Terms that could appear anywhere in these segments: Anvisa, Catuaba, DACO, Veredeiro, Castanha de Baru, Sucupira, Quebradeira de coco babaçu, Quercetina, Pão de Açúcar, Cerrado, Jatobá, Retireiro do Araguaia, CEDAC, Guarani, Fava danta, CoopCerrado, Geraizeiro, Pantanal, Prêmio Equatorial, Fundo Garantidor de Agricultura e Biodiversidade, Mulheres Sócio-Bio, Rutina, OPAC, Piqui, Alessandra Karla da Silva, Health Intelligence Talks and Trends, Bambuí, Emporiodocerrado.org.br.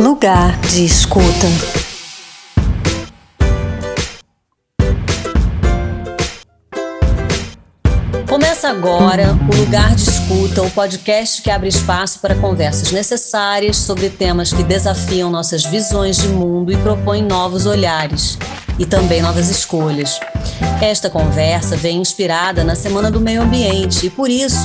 Lugar de escuta. Começa agora o Lugar de Escuta, o podcast que abre espaço para conversas necessárias sobre temas que desafiam nossas visões de mundo e propõem novos olhares e também novas escolhas. Esta conversa vem inspirada na Semana do Meio Ambiente e, por isso,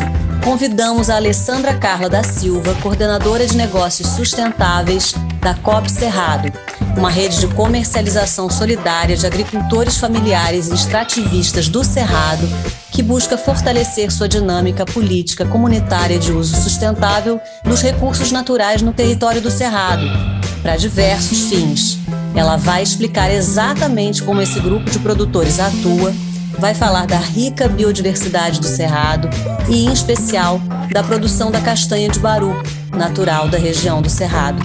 convidamos a Alessandra Karla da Silva, coordenadora de negócios sustentáveis da CoopCerrado, uma rede de comercialização solidária de agricultores familiares e extrativistas do Cerrado, que busca fortalecer sua dinâmica política comunitária de uso sustentável dos recursos naturais no território do Cerrado, para diversos fins. Ela vai explicar exatamente como esse grupo de produtores atua, vai falar da rica biodiversidade do Cerrado e, em especial, da produção da castanha de Baru, natural da região do Cerrado.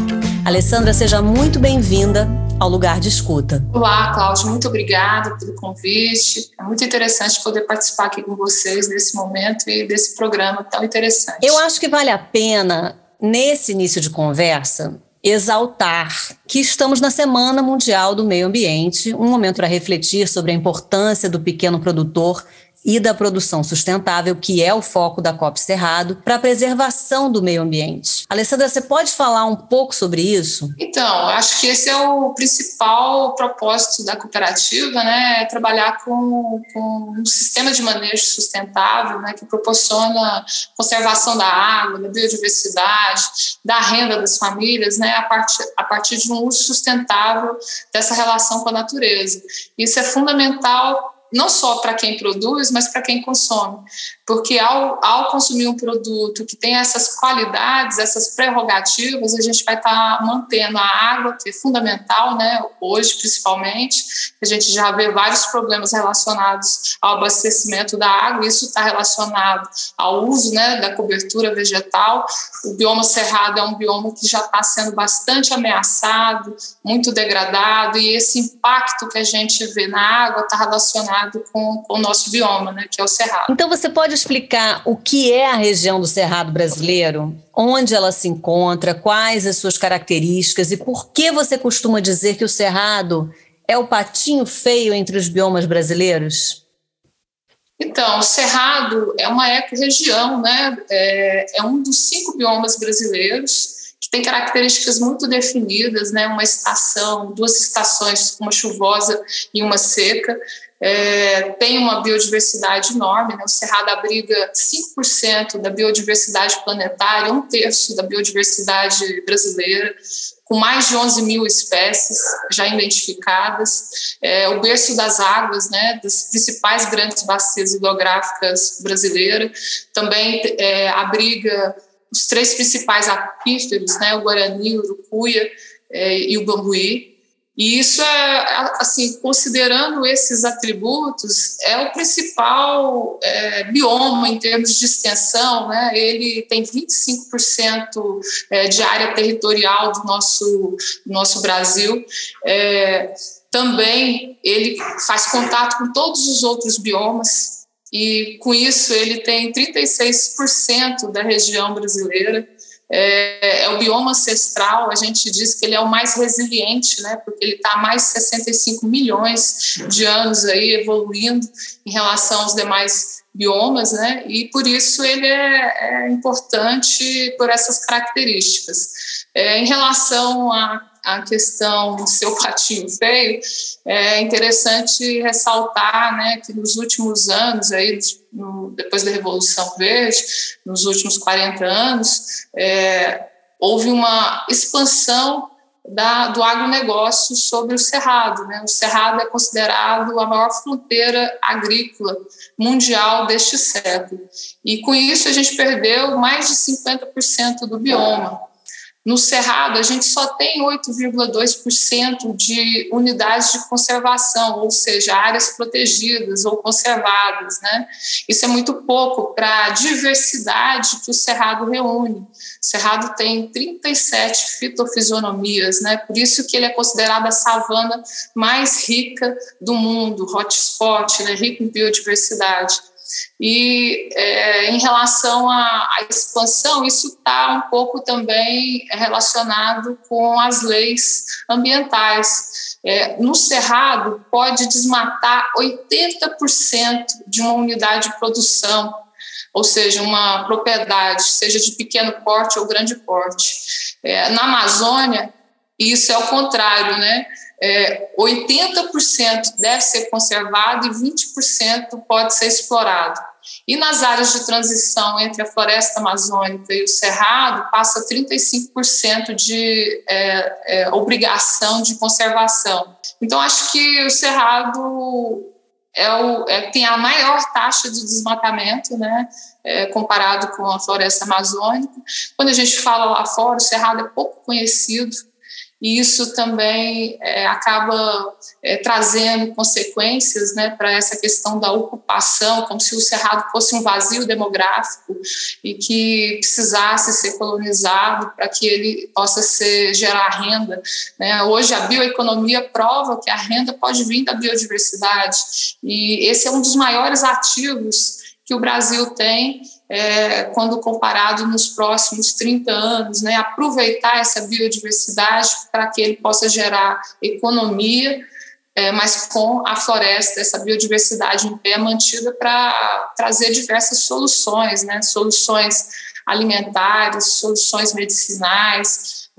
Alessandra, seja muito bem-vinda ao Lugar de Escuta. Olá, Cláudia, muito obrigada pelo convite. É muito interessante poder participar aqui com vocês nesse momento e desse programa tão interessante. Eu acho que vale a pena, nesse início de conversa, exaltar que estamos na Semana Mundial do Meio Ambiente, um momento para refletir sobre a importância do pequeno produtor e da produção sustentável, que é o foco da CoopCerrado, para a preservação do meio ambiente. Alessandra, você pode falar um pouco sobre isso? Então, acho que esse é o principal propósito da cooperativa, né? É trabalhar com um sistema de manejo sustentável, né? Que proporciona conservação da água, da biodiversidade, da renda das famílias, né? A partir de um uso sustentável dessa relação com a natureza. Isso é fundamental não só para quem produz, mas para quem consome, porque ao consumir um produto que tem essas qualidades, essas prerrogativas, a gente vai estar mantendo a água, que é fundamental, né? Hoje, principalmente, a gente já vê vários problemas relacionados ao abastecimento da água, isso está relacionado ao uso, né, da cobertura vegetal. O bioma cerrado é um bioma que já está sendo bastante ameaçado, muito degradado, e esse impacto que a gente vê na água está relacionado com o nosso bioma, né, que é o Cerrado. Então você pode explicar o que é a região do Cerrado brasileiro, onde ela se encontra, quais as suas características e por que você costuma dizer que o Cerrado é o patinho feio entre os biomas brasileiros? Então, o Cerrado é uma ecorregião, né? É um dos 5 biomas brasileiros, que tem características muito definidas, né? Uma estação, 2 estações, uma chuvosa e uma seca. Tem uma biodiversidade enorme, né? O Cerrado abriga 5% da biodiversidade planetária, 1/3 da biodiversidade brasileira, com mais de 11 mil espécies já identificadas. O berço das águas, né, das principais grandes bacias hidrográficas brasileiras, também abriga os 3 principais aquíferos, né, o Guarani, o Urucuia e o Bambuí. E isso é, assim, considerando esses atributos, é o principal bioma em termos de extensão, né? Ele tem 25% de área territorial do nosso Brasil. Também ele faz contato com todos os outros biomas e, com isso, ele tem 36% da região brasileira. É o bioma ancestral, a gente diz que ele é o mais resiliente, né, porque ele está há mais de 65 milhões de anos aí evoluindo em relação aos demais biomas, né, e por isso ele é importante por essas características. Em relação à questão do seu patinho feio, é interessante ressaltar, né, que nos últimos anos, aí, depois da Revolução Verde, nos últimos 40 anos, houve uma expansão do agronegócio sobre o Cerrado, né? O Cerrado é considerado a maior fronteira agrícola mundial deste século. E, com isso, a gente perdeu mais de 50% do bioma. No Cerrado, a gente só tem 8,2% de unidades de conservação, ou seja, áreas protegidas ou conservadas, né? Isso é muito pouco para a diversidade que o Cerrado reúne. O Cerrado tem 37 fitofisionomias, né? Por isso que ele é considerado a savana mais rica do mundo, hotspot, né? Rico em biodiversidade. E em relação à expansão, isso está um pouco também relacionado com as leis ambientais. No Cerrado, pode desmatar 80% de uma unidade de produção, ou seja, uma propriedade, seja de pequeno porte ou grande porte. Na Amazônia, isso é o contrário, né? 80% deve ser conservado e 20% pode ser explorado. E nas áreas de transição entre a floresta amazônica e o cerrado, passa 35% de obrigação de conservação. Então, acho que o cerrado tem a maior taxa de desmatamento, né? Comparado com a floresta amazônica. Quando a gente fala lá fora, o cerrado é pouco conhecido, e isso também acaba trazendo consequências, né, para essa questão da ocupação, como se o cerrado fosse um vazio demográfico e que precisasse ser colonizado para que ele possa gerar renda. Né? Hoje a bioeconomia prova que a renda pode vir da biodiversidade, e esse é um dos maiores ativos que o Brasil tem quando comparado nos próximos 30 anos, né, aproveitar essa biodiversidade para que ele possa gerar economia, mas com a floresta, essa biodiversidade em pé mantida para trazer diversas soluções, né, soluções alimentares, soluções medicinais,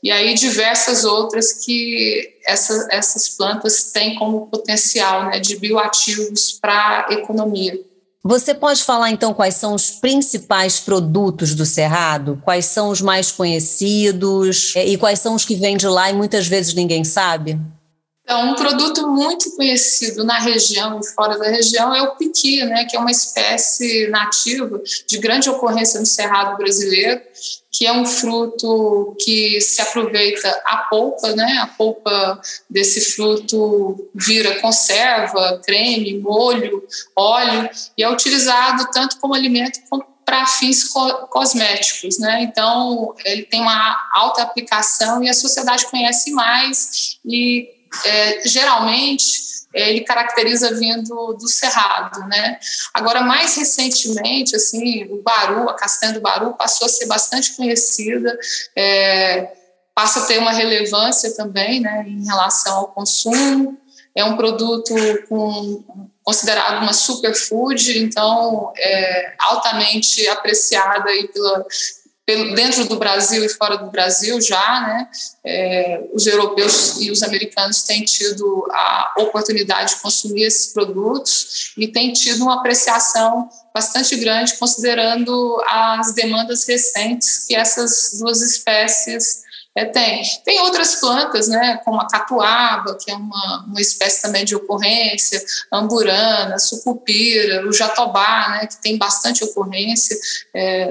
e aí diversas outras que essas plantas têm como potencial, né, de bioativos para a economia. Você pode falar, então, quais são os principais produtos do Cerrado? Quais são os mais conhecidos e quais são os que vêm de lá e muitas vezes ninguém sabe? Então, um produto muito conhecido na região e fora da região é o piqui, né, que é uma espécie nativa de grande ocorrência no Cerrado brasileiro, que é um fruto que se aproveita a polpa, né? A polpa desse fruto vira conserva, creme, molho, óleo, e é utilizado tanto como alimento como para fins cosméticos, né? Então, ele tem uma alta aplicação e a sociedade conhece mais, e geralmente ele caracteriza vindo do Cerrado, né? Agora, mais recentemente, assim, a Castanha de Baru passou a ser bastante conhecida, passa a ter uma relevância também, né, em relação ao consumo. É um produto considerado uma superfood, então altamente apreciada aí dentro do Brasil e fora do Brasil já, né? Os europeus e os americanos têm tido a oportunidade de consumir esses produtos e têm tido uma apreciação bastante grande, considerando as demandas recentes que essas duas espécies têm. Tem outras plantas, né, como a catuaba, que é uma espécie também de ocorrência, amburana, sucupira, o jatobá, né, que tem bastante ocorrência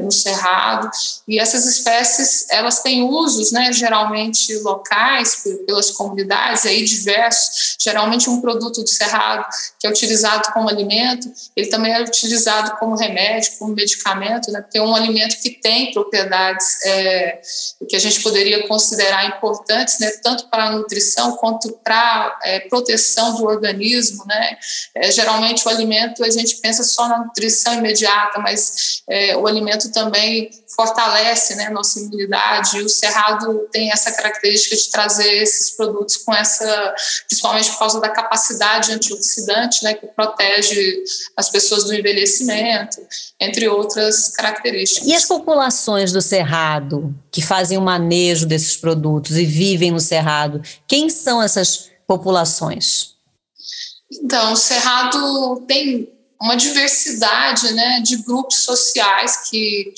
no cerrado. E essas espécies, elas têm usos, né, geralmente locais, pelas comunidades, aí diversos. Geralmente um produto do cerrado que é utilizado como alimento, ele também é utilizado como remédio, como medicamento, né, porque é um alimento que tem propriedades que a gente poderia considerar importantes, né, tanto para a nutrição quanto para proteção do organismo, né. Geralmente o alimento a gente pensa só na nutrição imediata, mas o alimento também fortalece, né, nossa imunidade, e o cerrado tem essa característica de trazer esses produtos com principalmente por causa da capacidade antioxidante, né, que protege as pessoas do envelhecimento, entre outras características. E as populações do cerrado que fazem o manejo desses produtos e vivem no cerrado, quem são essas populações? Então, o cerrado tem uma diversidade, né, de grupos sociais que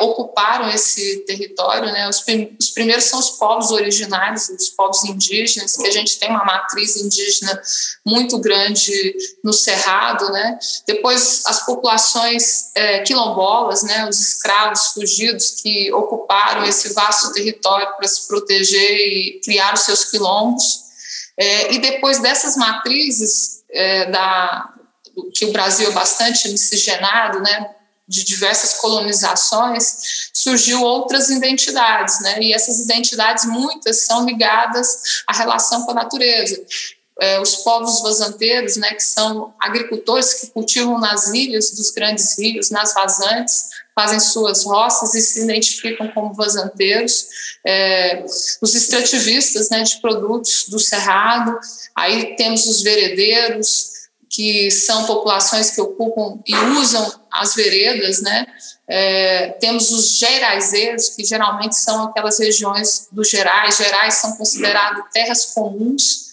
ocuparam esse território, né? Os primeiros são os povos originários, os povos indígenas, que a gente tem uma matriz indígena muito grande no Cerrado, né? Depois as populações quilombolas, né? Os escravos fugidos que ocuparam esse vasto território para se proteger e criar os seus quilombos, e depois dessas matrizes que o Brasil é bastante miscigenado, né, de diversas colonizações, surgiu outras identidades, né? E essas identidades, muitas, são ligadas à relação com a natureza. os povos vazanteiros, né, que são agricultores que cultivam nas ilhas dos grandes rios, nas vazantes, fazem suas roças e se identificam como vazanteiros, os extrativistas, né, de produtos do cerrado. Aí temos os veredeiros, que são populações que ocupam e usam as veredas, né? Temos os geraizeiros, que geralmente são aquelas regiões do Gerais. Gerais são consideradas terras comuns,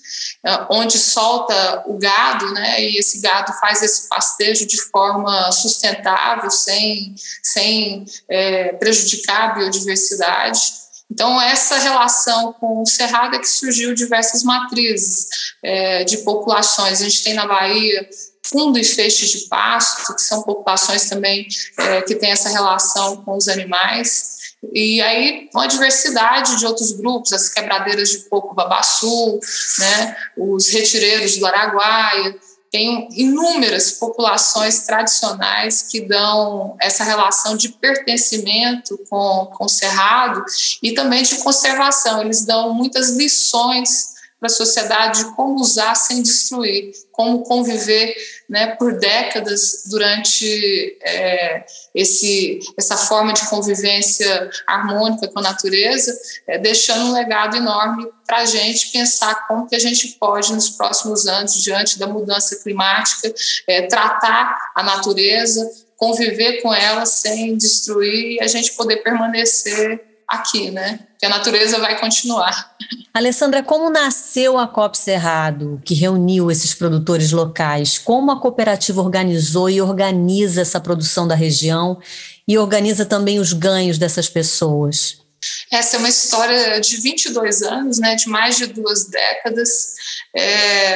onde solta o gado, né? E esse gado faz esse pastejo de forma sustentável, sem prejudicar a biodiversidade. Então, essa relação com o cerrado é que surgiu diversas matrizes de populações. A gente tem na Bahia fundo e feixes de pasto, que são populações também que têm essa relação com os animais. E aí, uma diversidade de outros grupos, as quebradeiras de coco babaçu, né, os retireiros do Araguaia. Tem inúmeras populações tradicionais que dão essa relação de pertencimento com o cerrado e também de conservação. Eles dão muitas lições para a sociedade de como usar sem destruir, como conviver, né, por décadas durante essa forma de convivência harmônica com a natureza, deixando um legado enorme para a gente pensar como que a gente pode, nos próximos anos, diante da mudança climática, tratar a natureza, conviver com ela sem destruir e a gente poder permanecer aqui, né? Que a natureza vai continuar. Alessandra, como nasceu a CoopCerrado, que reuniu esses produtores locais? Como a cooperativa organizou e organiza essa produção da região e organiza também os ganhos dessas pessoas? Essa é uma história de 22 anos, né, de mais de 2 décadas.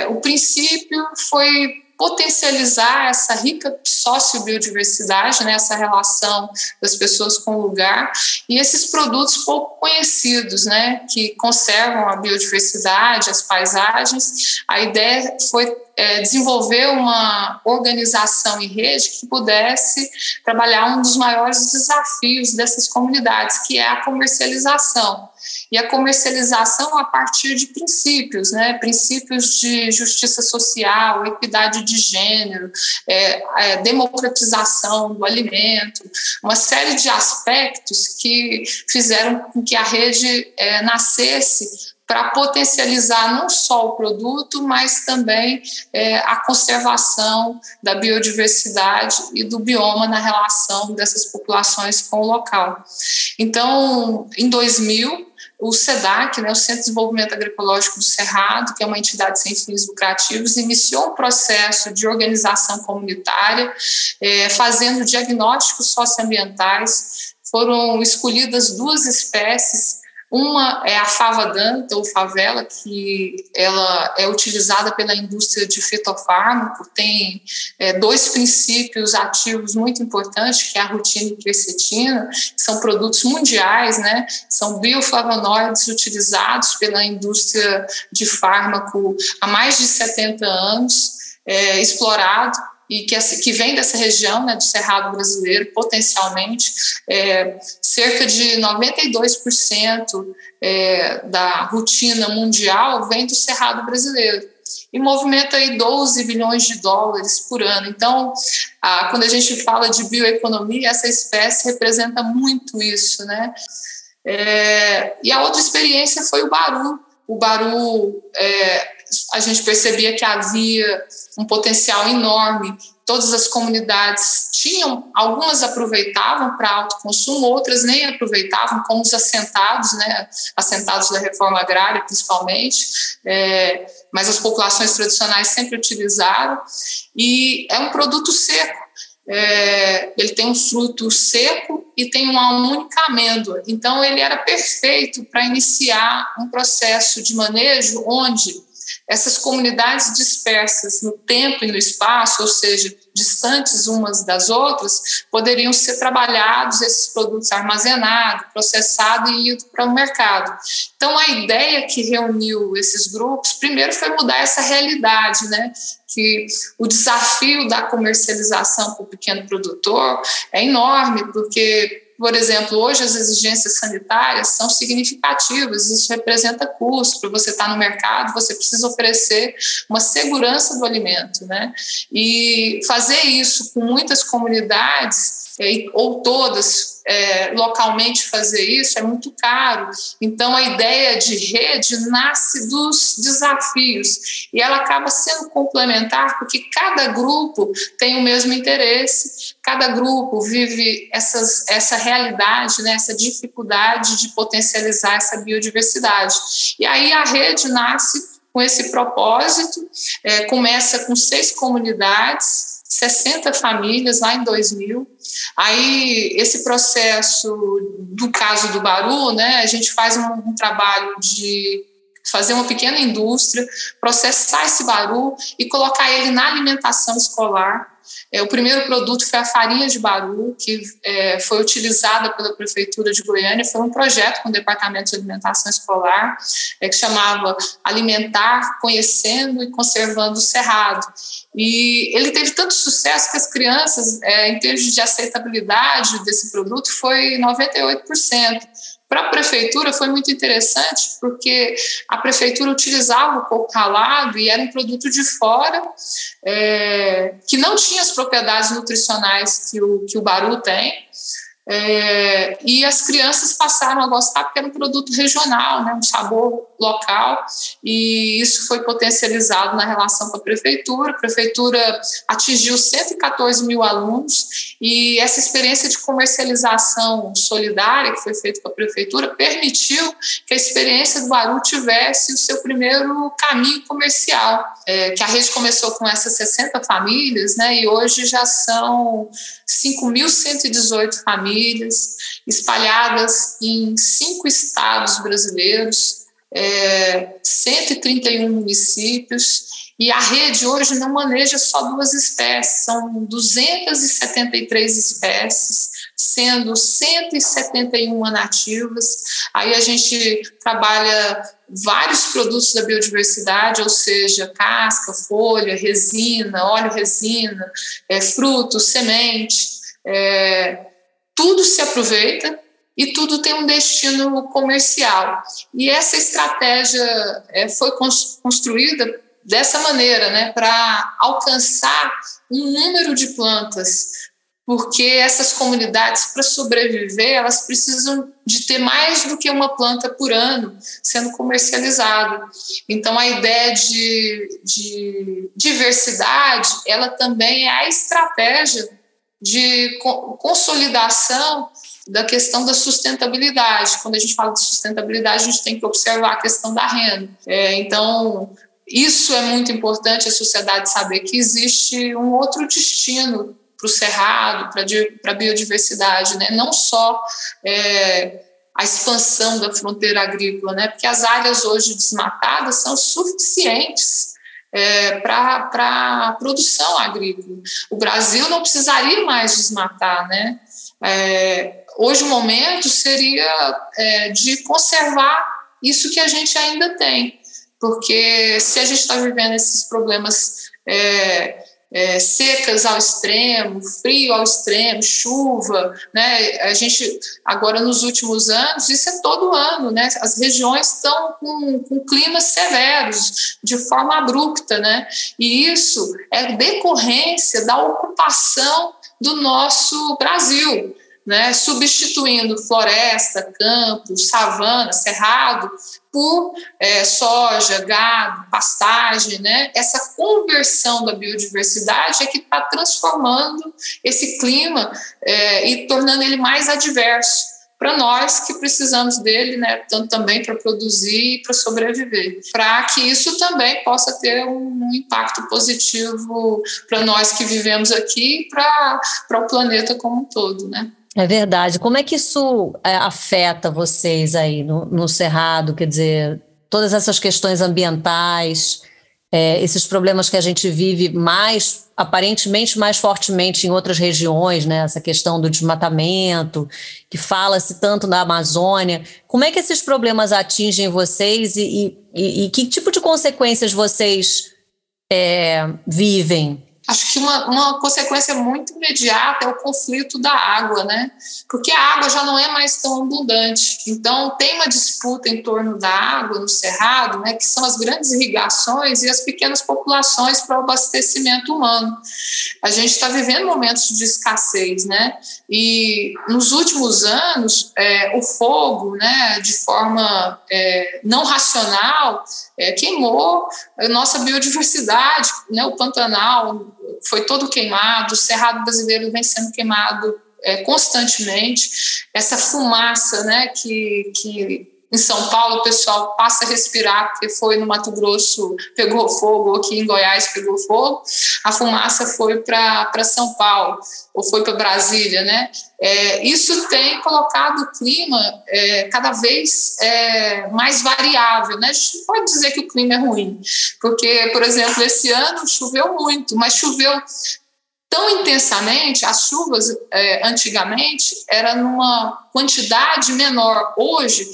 O princípio foi potencializar essa rica sociobiodiversidade, né, essa relação das pessoas com o lugar, e esses produtos pouco conhecidos, né, que conservam a biodiversidade, as paisagens. A ideia foi desenvolver uma organização em rede que pudesse trabalhar um dos maiores desafios dessas comunidades, que é a comercialização. E a comercialização a partir de princípios, né? Princípios de justiça social, equidade de gênero, democratização do alimento, uma série de aspectos que fizeram com que a rede nascesse para potencializar não só o produto, mas também a conservação da biodiversidade e do bioma na relação dessas populações com o local. Então, em 2000, o CEDAC, né, o Centro de Desenvolvimento Agroecológico do Cerrado, que é uma entidade sem fins lucrativos, iniciou um processo de organização comunitária, fazendo diagnósticos socioambientais. Foram escolhidas 2 espécies. Uma é a fava danta, ou favela, que ela é utilizada pela indústria de fitofármaco, tem 2 princípios ativos muito importantes, que é a rutina e a quercetina, que são produtos mundiais, né? São bioflavonoides utilizados pela indústria de fármaco há mais de 70 anos, explorado, e que vem dessa região, né, do Cerrado brasileiro, potencialmente. Cerca de 92% da rutina mundial vem do Cerrado brasileiro e movimenta aí $12 bilhões por ano. Então, quando a gente fala de bioeconomia, essa espécie representa muito isso, né? E a outra experiência foi o baru. O baru, a gente percebia que havia um potencial enorme. Todas as comunidades tinham, algumas aproveitavam para autoconsumo, outras nem aproveitavam, como os assentados, né, assentados da reforma agrária, principalmente, mas as populações tradicionais sempre utilizaram. E é um produto seco, ele tem um fruto seco e tem uma única amêndoa. Então, ele era perfeito para iniciar um processo de manejo onde essas comunidades dispersas no tempo e no espaço, ou seja, distantes umas das outras, poderiam ser trabalhados, esses produtos armazenados, processados e ido para o mercado. Então, a ideia que reuniu esses grupos, primeiro, foi mudar essa realidade, né? Que o desafio da comercialização para o pequeno produtor é enorme, porque por exemplo, hoje as exigências sanitárias são significativas, isso representa custo, você está no mercado, você precisa oferecer uma segurança do alimento, né? E fazer isso com muitas comunidades, ou todas, localmente fazer isso é muito caro. Então a ideia de rede nasce dos desafios e ela acaba sendo complementar porque cada grupo tem o mesmo interesse, cada grupo vive essa realidade, né, essa dificuldade de potencializar essa biodiversidade. E aí a rede nasce com esse propósito, começa com 6 comunidades, 60 famílias lá em 2000. Aí, esse processo do caso do Baru, né, a gente faz um trabalho de fazer uma pequena indústria, processar esse Baru e colocar ele na alimentação escolar. O primeiro produto foi a farinha de Baru, que foi utilizada pela Prefeitura de Goiânia. Foi um projeto com o Departamento de Alimentação Escolar, que chamava Alimentar, Conhecendo e Conservando o Cerrado. E ele teve tanto sucesso que as crianças, em termos de aceitabilidade desse produto, foi 98%. Para a prefeitura foi muito interessante, porque a prefeitura utilizava o coco ralado e era um produto de fora, que não tinha as propriedades nutricionais que o Baru tem, e as crianças passaram a gostar porque era um produto regional, né, um sabor local, e isso foi potencializado na relação com a prefeitura. A prefeitura atingiu 114 mil alunos e essa experiência de comercialização solidária que foi feita com a prefeitura permitiu que a experiência do Baru tivesse o seu primeiro caminho comercial, que a rede começou com essas 60 famílias, né, e hoje já são 5.118 famílias espalhadas em 5 estados brasileiros, 131 municípios, e a rede hoje não maneja só 2 espécies, são 273 espécies, sendo 171 nativas. Aí a gente trabalha vários produtos da biodiversidade, ou seja, casca, folha, resina, óleo-resina, frutos, semente, tudo se aproveita e tudo tem um destino comercial. E essa estratégia foi construída dessa maneira, né, para alcançar um número de plantas, porque essas comunidades, para sobreviver, elas precisam de ter mais do que uma planta por ano sendo comercializada. Então, a ideia de diversidade, ela também é a estratégia de consolidação da questão da sustentabilidade. Quando a gente fala de sustentabilidade, a gente tem que observar a questão da renda. Então, isso é muito importante, a sociedade saber que existe um outro destino para o cerrado, para a biodiversidade, né? Não só a expansão da fronteira agrícola, né? Porque as áreas hoje desmatadas são suficientes para a produção agrícola. O Brasil não precisaria mais desmatar, né? Hoje o momento seria de conservar isso que a gente ainda tem, porque se a gente está vivendo esses problemas secas ao extremo, frio ao extremo, chuva, né? A gente agora nos últimos anos, isso é todo ano, né? As regiões estão com climas severos, de forma abrupta, né? E isso é decorrência da ocupação do nosso Brasil, né, substituindo floresta, campo, savana, cerrado, por soja, gado, pastagem, né? Essa conversão da biodiversidade é que está transformando esse clima e tornando ele mais adverso para nós que precisamos dele, né, tanto também para produzir e para sobreviver, para que isso também possa ter um impacto positivo para nós que vivemos aqui e para o planeta como um todo, né? É verdade. Como é que isso afeta vocês aí no cerrado? Quer dizer, todas essas questões ambientais, esses problemas que a gente vive aparentemente mais fortemente em outras regiões, né? Essa questão do desmatamento, que fala-se tanto na Amazônia. Como é que esses problemas atingem vocês e que tipo de consequências vocês vivem? Acho que uma consequência muito imediata é o conflito da água, né? Porque a água já não é mais tão abundante. Então, tem uma disputa em torno da água no Cerrado, né, que são as grandes irrigações e as pequenas populações para o abastecimento humano. A gente está vivendo momentos de escassez, né? E nos últimos anos, o fogo, né, de forma não racional, queimou a nossa biodiversidade, né? O Pantanal foi todo queimado, o Cerrado brasileiro vem sendo queimado constantemente, essa fumaça, né, que em São Paulo o pessoal passa a respirar porque foi no Mato Grosso, pegou fogo, ou aqui em Goiás pegou fogo, a fumaça foi para São Paulo, ou foi para Brasília, né? Isso tem colocado o clima cada vez mais variável, né? A gente não pode dizer que o clima é ruim, porque, por exemplo, esse ano choveu muito, mas choveu tão intensamente, as chuvas antigamente era numa quantidade menor. Hoje,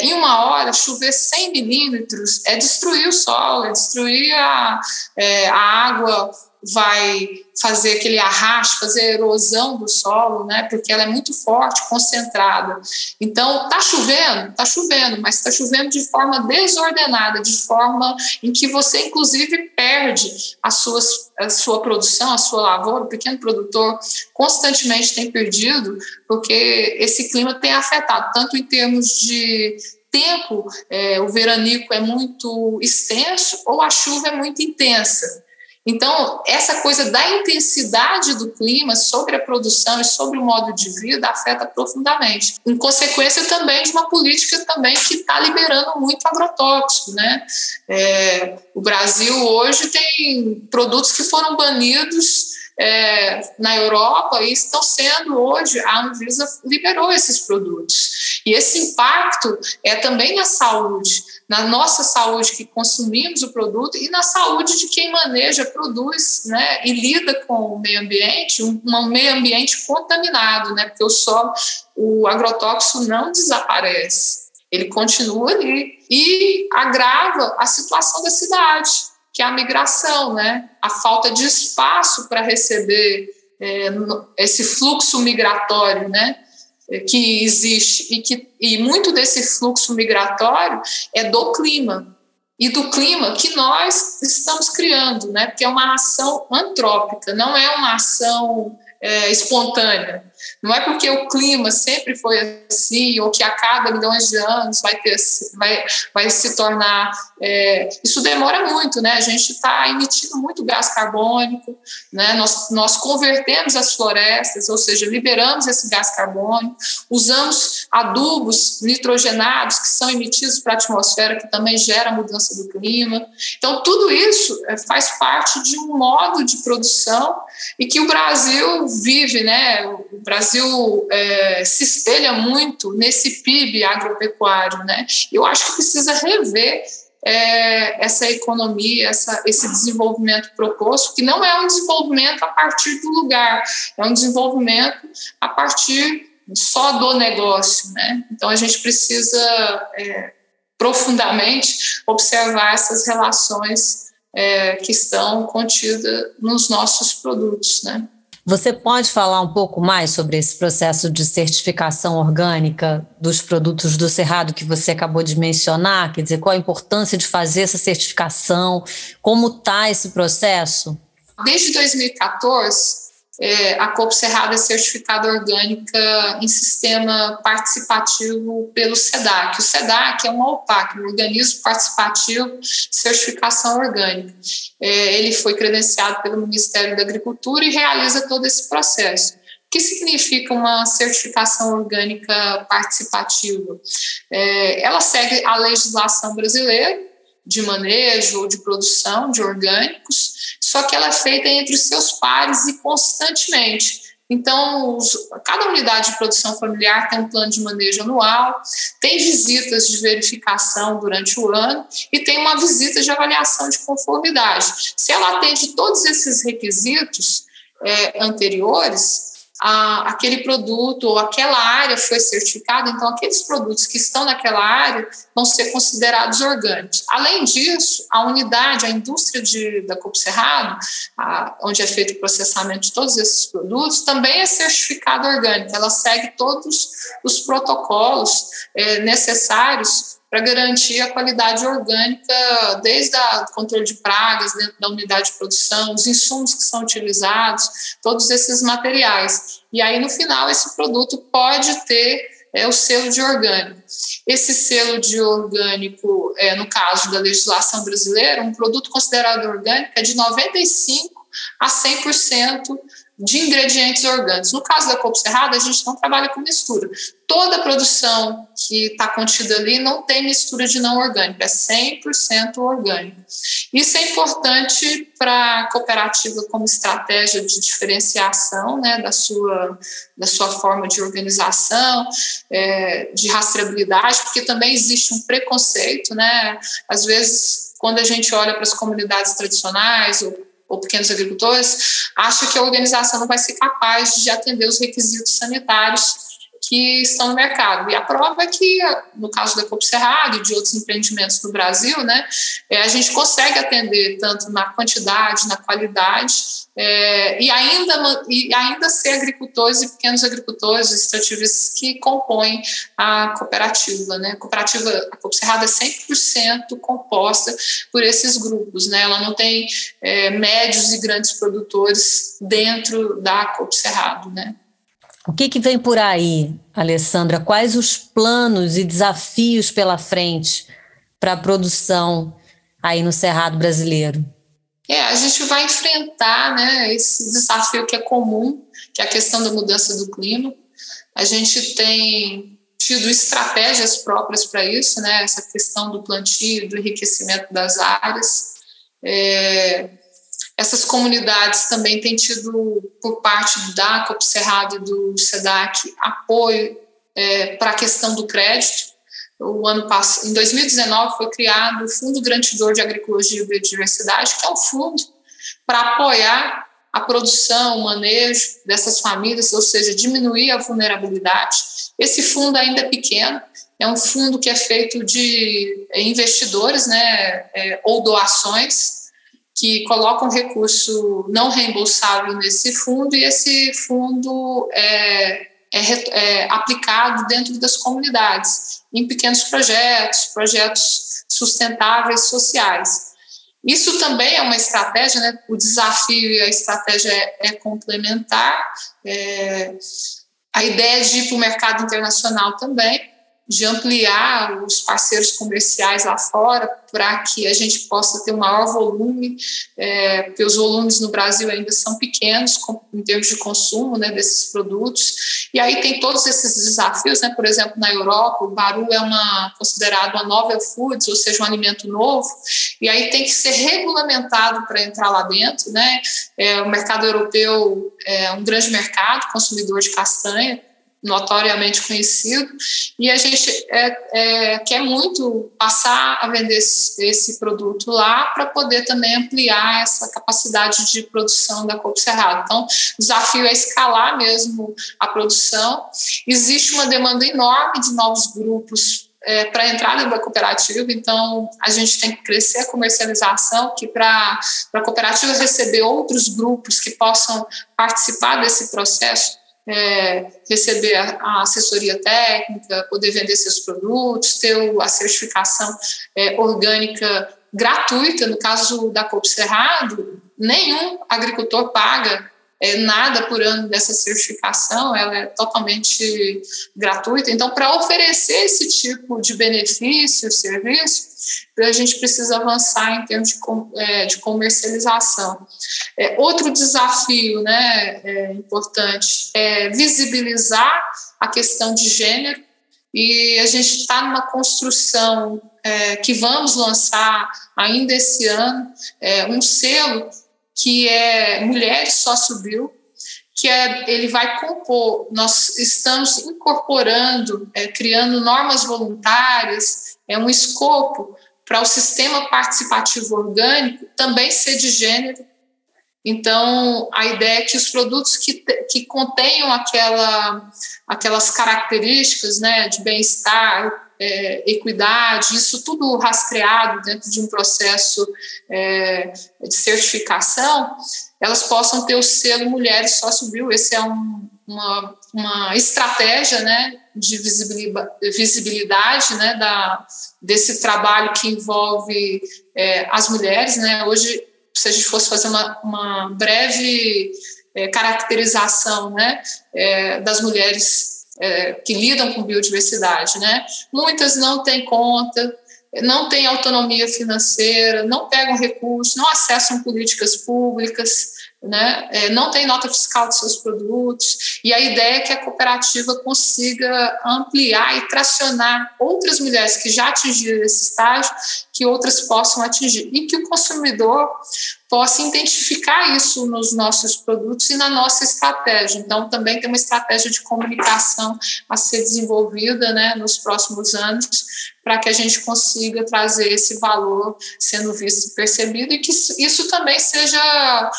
em uma hora, chover 100 milímetros é destruir o solo, é destruir a água, vai fazer aquele arrasto, fazer a erosão do solo, né? Porque ela é muito forte, concentrada. Então, está chovendo, mas está chovendo de forma desordenada, de forma em que você, inclusive, perde a sua produção, a sua lavoura. O pequeno produtor constantemente tem perdido, porque esse clima tem afetado, tanto em termos de tempo, o veranico é muito extenso ou a chuva é muito intensa. Então, essa coisa da intensidade do clima sobre a produção e sobre o modo de vida afeta profundamente. Em consequência também de uma política também que está liberando muito agrotóxico, né? O Brasil hoje tem produtos que foram banidos na Europa e estão sendo hoje, a Anvisa liberou esses produtos. E esse impacto é também na saúde, na nossa saúde que consumimos o produto e na saúde de quem maneja, produz, né, e lida com o meio ambiente, um meio ambiente contaminado, né, porque o agrotóxico não desaparece, ele continua ali e agrava a situação da cidade, que é a migração, né, a falta de espaço para receber esse fluxo migratório, né, que existe, e muito desse fluxo migratório é do clima, e do clima que nós estamos criando, né? Porque é uma ação antrópica, não é uma ação espontânea. Não é porque o clima sempre foi assim, ou que a cada milhões de anos vai se tornar... isso demora muito, né? A gente está emitindo muito gás carbônico, né? Nós convertemos as florestas, ou seja, liberamos esse gás carbônico, usamos adubos nitrogenados que são emitidos para a atmosfera, que também gera mudança do clima. Então, tudo isso faz parte de um modo de produção e que o Brasil vive, né? O Brasil se espelha muito nesse PIB agropecuário, né? Eu acho que precisa rever essa economia, esse desenvolvimento proposto, que não é um desenvolvimento a partir do lugar, é um desenvolvimento a partir só do negócio, né? Então, a gente precisa profundamente observar essas relações que estão contidas nos nossos produtos, né? Você pode falar um pouco mais sobre esse processo de certificação orgânica dos produtos do Cerrado que você acabou de mencionar? Quer dizer, qual a importância de fazer essa certificação? Como está esse processo? Desde 2014, a CoopCerrado é certificada orgânica em sistema participativo pelo CEDAC. O CEDAC é uma OPAC, um organismo participativo de certificação orgânica. Ele foi credenciado pelo Ministério da Agricultura e realiza todo esse processo. O que significa uma certificação orgânica participativa? Ela segue a legislação brasileira de manejo ou de produção de orgânicos, só que ela é feita entre os seus pares e constantemente. Então, cada unidade de produção familiar tem um plano de manejo anual, tem visitas de verificação durante o ano e tem uma visita de avaliação de conformidade. Se ela atende todos esses requisitos anteriores, aquele produto ou aquela área foi certificada, então aqueles produtos que estão naquela área vão ser considerados orgânicos. Além disso, a unidade, a indústria da CoopCerrado, onde é feito o processamento de todos esses produtos, também é certificada orgânica. Ela segue todos os protocolos necessários para garantir a qualidade orgânica, desde o controle de pragas dentro da unidade de produção, os insumos que são utilizados, todos esses materiais. E aí, no final, esse produto pode ter o selo de orgânico. Esse selo de orgânico, no caso da legislação brasileira, um produto considerado orgânico é de 95% a 100% de ingredientes orgânicos. No caso da CoopCerrado, a gente não trabalha com mistura. Toda a produção que está contida ali não tem mistura de não orgânico, é 100% orgânico. Isso é importante para a cooperativa como estratégia de diferenciação, né, da sua forma de organização, de rastreabilidade, porque também existe um preconceito, né? Às vezes, quando a gente olha para as comunidades tradicionais ou pequenos agricultores, acha que a organização não vai ser capaz de atender os requisitos sanitários que estão no mercado. E a prova é que, no caso da CoopCerrado e de outros empreendimentos no Brasil, né, a gente consegue atender tanto na quantidade, na qualidade, e ainda ser agricultores e pequenos agricultores, extrativistas que compõem a cooperativa, né? A CoopCerrado é 100% composta por esses grupos, né? Ela não tem médios e grandes produtores dentro da CoopCerrado, né? O que vem por aí, Alessandra? Quais os planos e desafios pela frente para a produção aí no Cerrado brasileiro? A gente vai enfrentar, né, esse desafio que é comum, que é a questão da mudança do clima. A gente tem tido estratégias próprias para isso, né, essa questão do plantio, do enriquecimento das áreas. Essas comunidades também têm tido, por parte do DACO, CoopCerrado e do CEDAC, apoio para a questão do crédito. Em 2019, foi criado o Fundo Garantidor de Agricultura e Biodiversidade, que é um fundo para apoiar a produção, o manejo dessas famílias, ou seja, diminuir a vulnerabilidade. Esse fundo ainda é pequeno, é um fundo que é feito de investidores, né, ou doações, que coloca um recurso não reembolsável nesse fundo, e esse fundo é aplicado dentro das comunidades, em pequenos projetos sustentáveis sociais. Isso também é uma estratégia, né? O desafio e a estratégia é complementar. A ideia de ir para o mercado internacional também, de ampliar os parceiros comerciais lá fora para que a gente possa ter um maior volume, porque os volumes no Brasil ainda são pequenos em termos de consumo, né, desses produtos. E aí tem todos esses desafios, né? Por exemplo, na Europa, o Baru é considerado uma novel foods, ou seja, um alimento novo, e aí tem que ser regulamentado para entrar lá dentro, né? O mercado europeu é um grande mercado, consumidor de castanha, notoriamente conhecido, e a gente quer muito passar a vender esse produto lá para poder também ampliar essa capacidade de produção da CoopCerrado. Então, o desafio é escalar mesmo a produção. Existe uma demanda enorme de novos grupos para a entrada da cooperativa, então a gente tem que crescer a comercialização, que para a cooperativa receber outros grupos que possam participar desse processo, receber a assessoria técnica, poder vender seus produtos, ter a certificação orgânica gratuita. No caso da CoopCerrado, nenhum agricultor paga nada por ano dessa certificação, ela é totalmente gratuita. Então, para oferecer esse tipo de benefício, serviço, a gente precisa avançar em termos de comercialização. Outro desafio, né, importante é visibilizar a questão de gênero, e a gente está numa construção que vamos lançar ainda esse ano, um selo que é Mulheres Só Subiu, ele vai compor, nós estamos incorporando, criando normas voluntárias, um escopo para o sistema participativo orgânico também ser de gênero. Então, a ideia é que os produtos que contenham aquelas características, né, de bem-estar, equidade, isso tudo rastreado dentro de um processo de certificação, elas possam ter o selo Mulheres Sócio-Bio. Esse é uma estratégia, né, de visibilidade, né, desse trabalho que envolve as mulheres, né. Hoje, se a gente fosse fazer uma breve caracterização, né, das mulheres que lidam com biodiversidade, né, muitas não têm conta, não têm autonomia financeira, não pegam recursos, não acessam políticas públicas, né, não tem nota fiscal dos seus produtos, e a ideia é que a cooperativa consiga ampliar e tracionar outras mulheres que já atingiram esse estágio, que outras possam atingir, e que o consumidor possa identificar isso nos nossos produtos e na nossa estratégia. Então, também tem uma estratégia de comunicação a ser desenvolvida, né, nos próximos anos, para que a gente consiga trazer esse valor sendo visto e percebido, e que isso também seja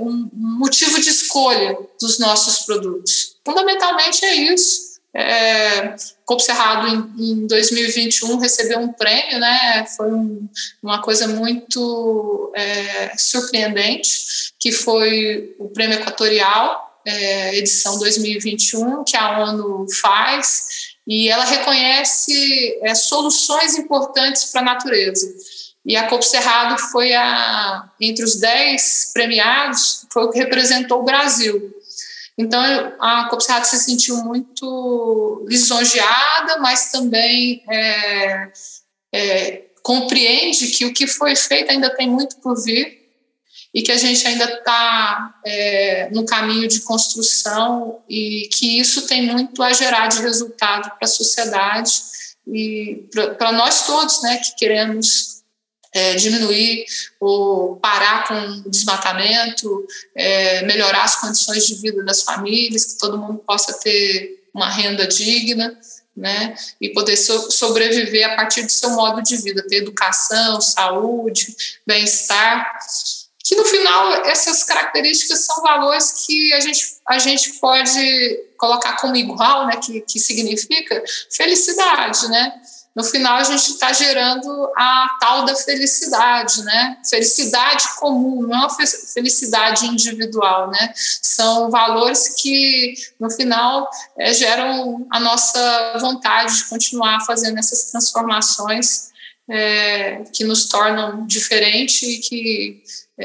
um motivo de escolha dos nossos produtos. Fundamentalmente é isso. CoopCerrado em 2021 recebeu um prêmio, né? Foi uma coisa muito surpreendente, que foi o Prêmio Equatorial, edição 2021, que a ONU faz, e ela reconhece soluções importantes para a natureza. E a CoopCerrado foi entre os 10 premiados, foi o que representou o Brasil. Então, a CoopCerrado se sentiu muito lisonjeada, mas também compreende que o que foi feito ainda tem muito por vir e que a gente ainda está no caminho de construção e que isso tem muito a gerar de resultado para a sociedade e para nós todos, né, que queremos diminuir ou parar com o desmatamento, melhorar as condições de vida das famílias, que todo mundo possa ter uma renda digna, né, e poder sobreviver a partir do seu modo de vida, ter educação, saúde, bem-estar, que no final essas características são valores que a gente pode colocar como igual, né, que significa felicidade, né. No final, a gente está gerando a tal da felicidade, né? Felicidade comum, não é uma felicidade individual, né? São valores que, no final, geram a nossa vontade de continuar fazendo essas transformações que nos tornam diferentes e que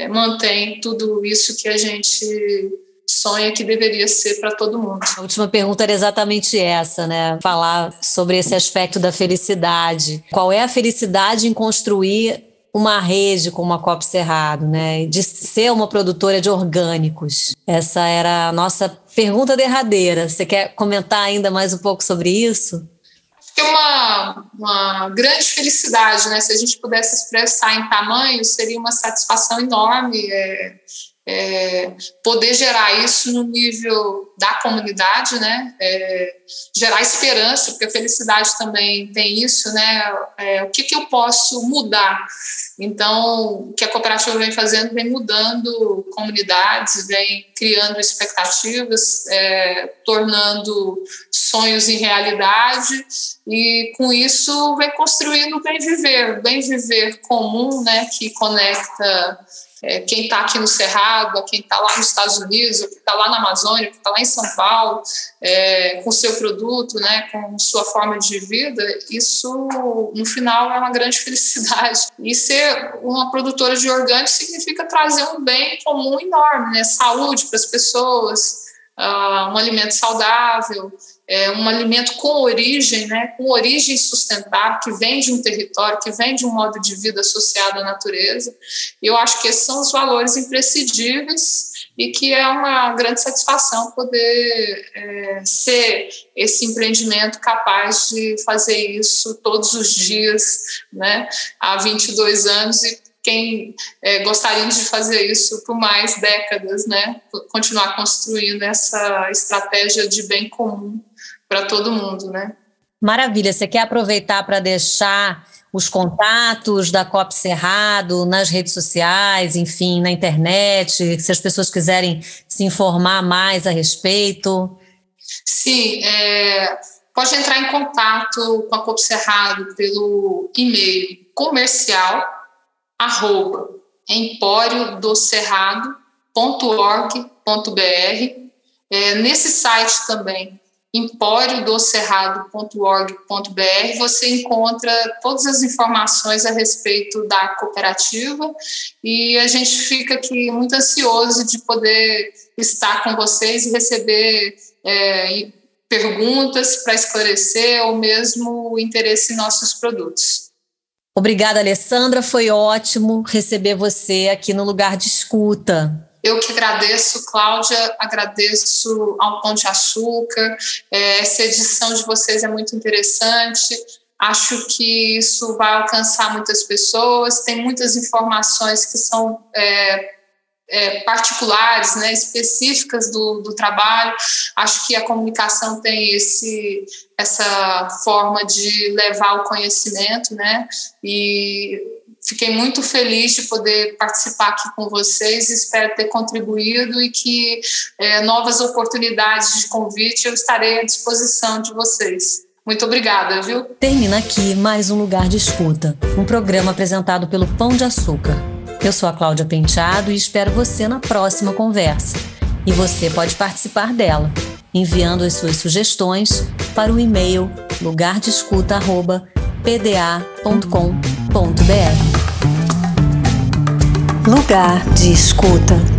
mantém tudo isso que a gente sonha que deveria ser para todo mundo. A última pergunta era exatamente essa, né? Falar sobre esse aspecto da felicidade. Qual é a felicidade em construir uma rede como a CoopCerrado, né? De ser uma produtora de orgânicos. Essa era a nossa pergunta derradeira. Você quer comentar ainda mais um pouco sobre isso? Acho que é uma grande felicidade, né? Se a gente pudesse expressar em tamanho, seria uma satisfação enorme. Poder gerar isso no nível da comunidade, né? Gerar esperança, porque a felicidade também tem isso, né? O que eu posso mudar? Então, o que a cooperativa vem fazendo, vem mudando comunidades, vem criando expectativas, tornando sonhos em realidade, e com isso vem construindo o bem viver comum, né? Que conecta quem está aqui no Cerrado, quem está lá nos Estados Unidos, quem está lá na Amazônia, quem está lá em São Paulo, com seu produto, né, com sua forma de vida. Isso, no final, é uma grande felicidade. E ser uma produtora de orgânicos significa trazer um bem comum enorme, né? Saúde para as pessoas, um alimento saudável, um alimento com origem, né, com origem sustentável, que vem de um território, que vem de um modo de vida associado à natureza. Eu acho que esses são os valores imprescindíveis e que é uma grande satisfação poder ser esse empreendimento capaz de fazer isso todos os dias, né, há 22 anos, e quem gostaria de fazer isso por mais décadas, né? Continuar construindo essa estratégia de bem comum para todo mundo, né? Maravilha. Você quer aproveitar para deixar os contatos da CoopCerrado nas redes sociais, enfim, na internet, se as pessoas quiserem se informar mais a respeito? Sim, pode entrar em contato com a CoopCerrado pelo e-mail comercial@emporiodocerrado.org.br. Nesse site também, emporiodocerrado.org.br, você encontra todas as informações a respeito da cooperativa, e a gente fica aqui muito ansioso de poder estar com vocês e receber perguntas para esclarecer ou mesmo o interesse em nossos produtos. Obrigada, Alessandra. Foi ótimo receber você aqui no Lugar de Escuta. Eu que agradeço, Cláudia, agradeço ao Pão de Açúcar. Essa edição de vocês é muito interessante. Acho que isso vai alcançar muitas pessoas. Tem muitas informações que são particulares, né, específicas do trabalho. Acho que a comunicação tem essa forma de levar o conhecimento, né, e fiquei muito feliz de poder participar aqui com vocês, espero ter contribuído e que novas oportunidades de convite eu estarei à disposição de vocês. Muito obrigada, viu? Termina aqui mais um Lugar de Escuta, um programa apresentado pelo Pão de Açúcar. Eu sou a Cláudia Penteado e espero você na próxima conversa. E você pode participar dela, enviando as suas sugestões para o e-mail lugardeescuta@pda.com.br. Lugar de Escuta.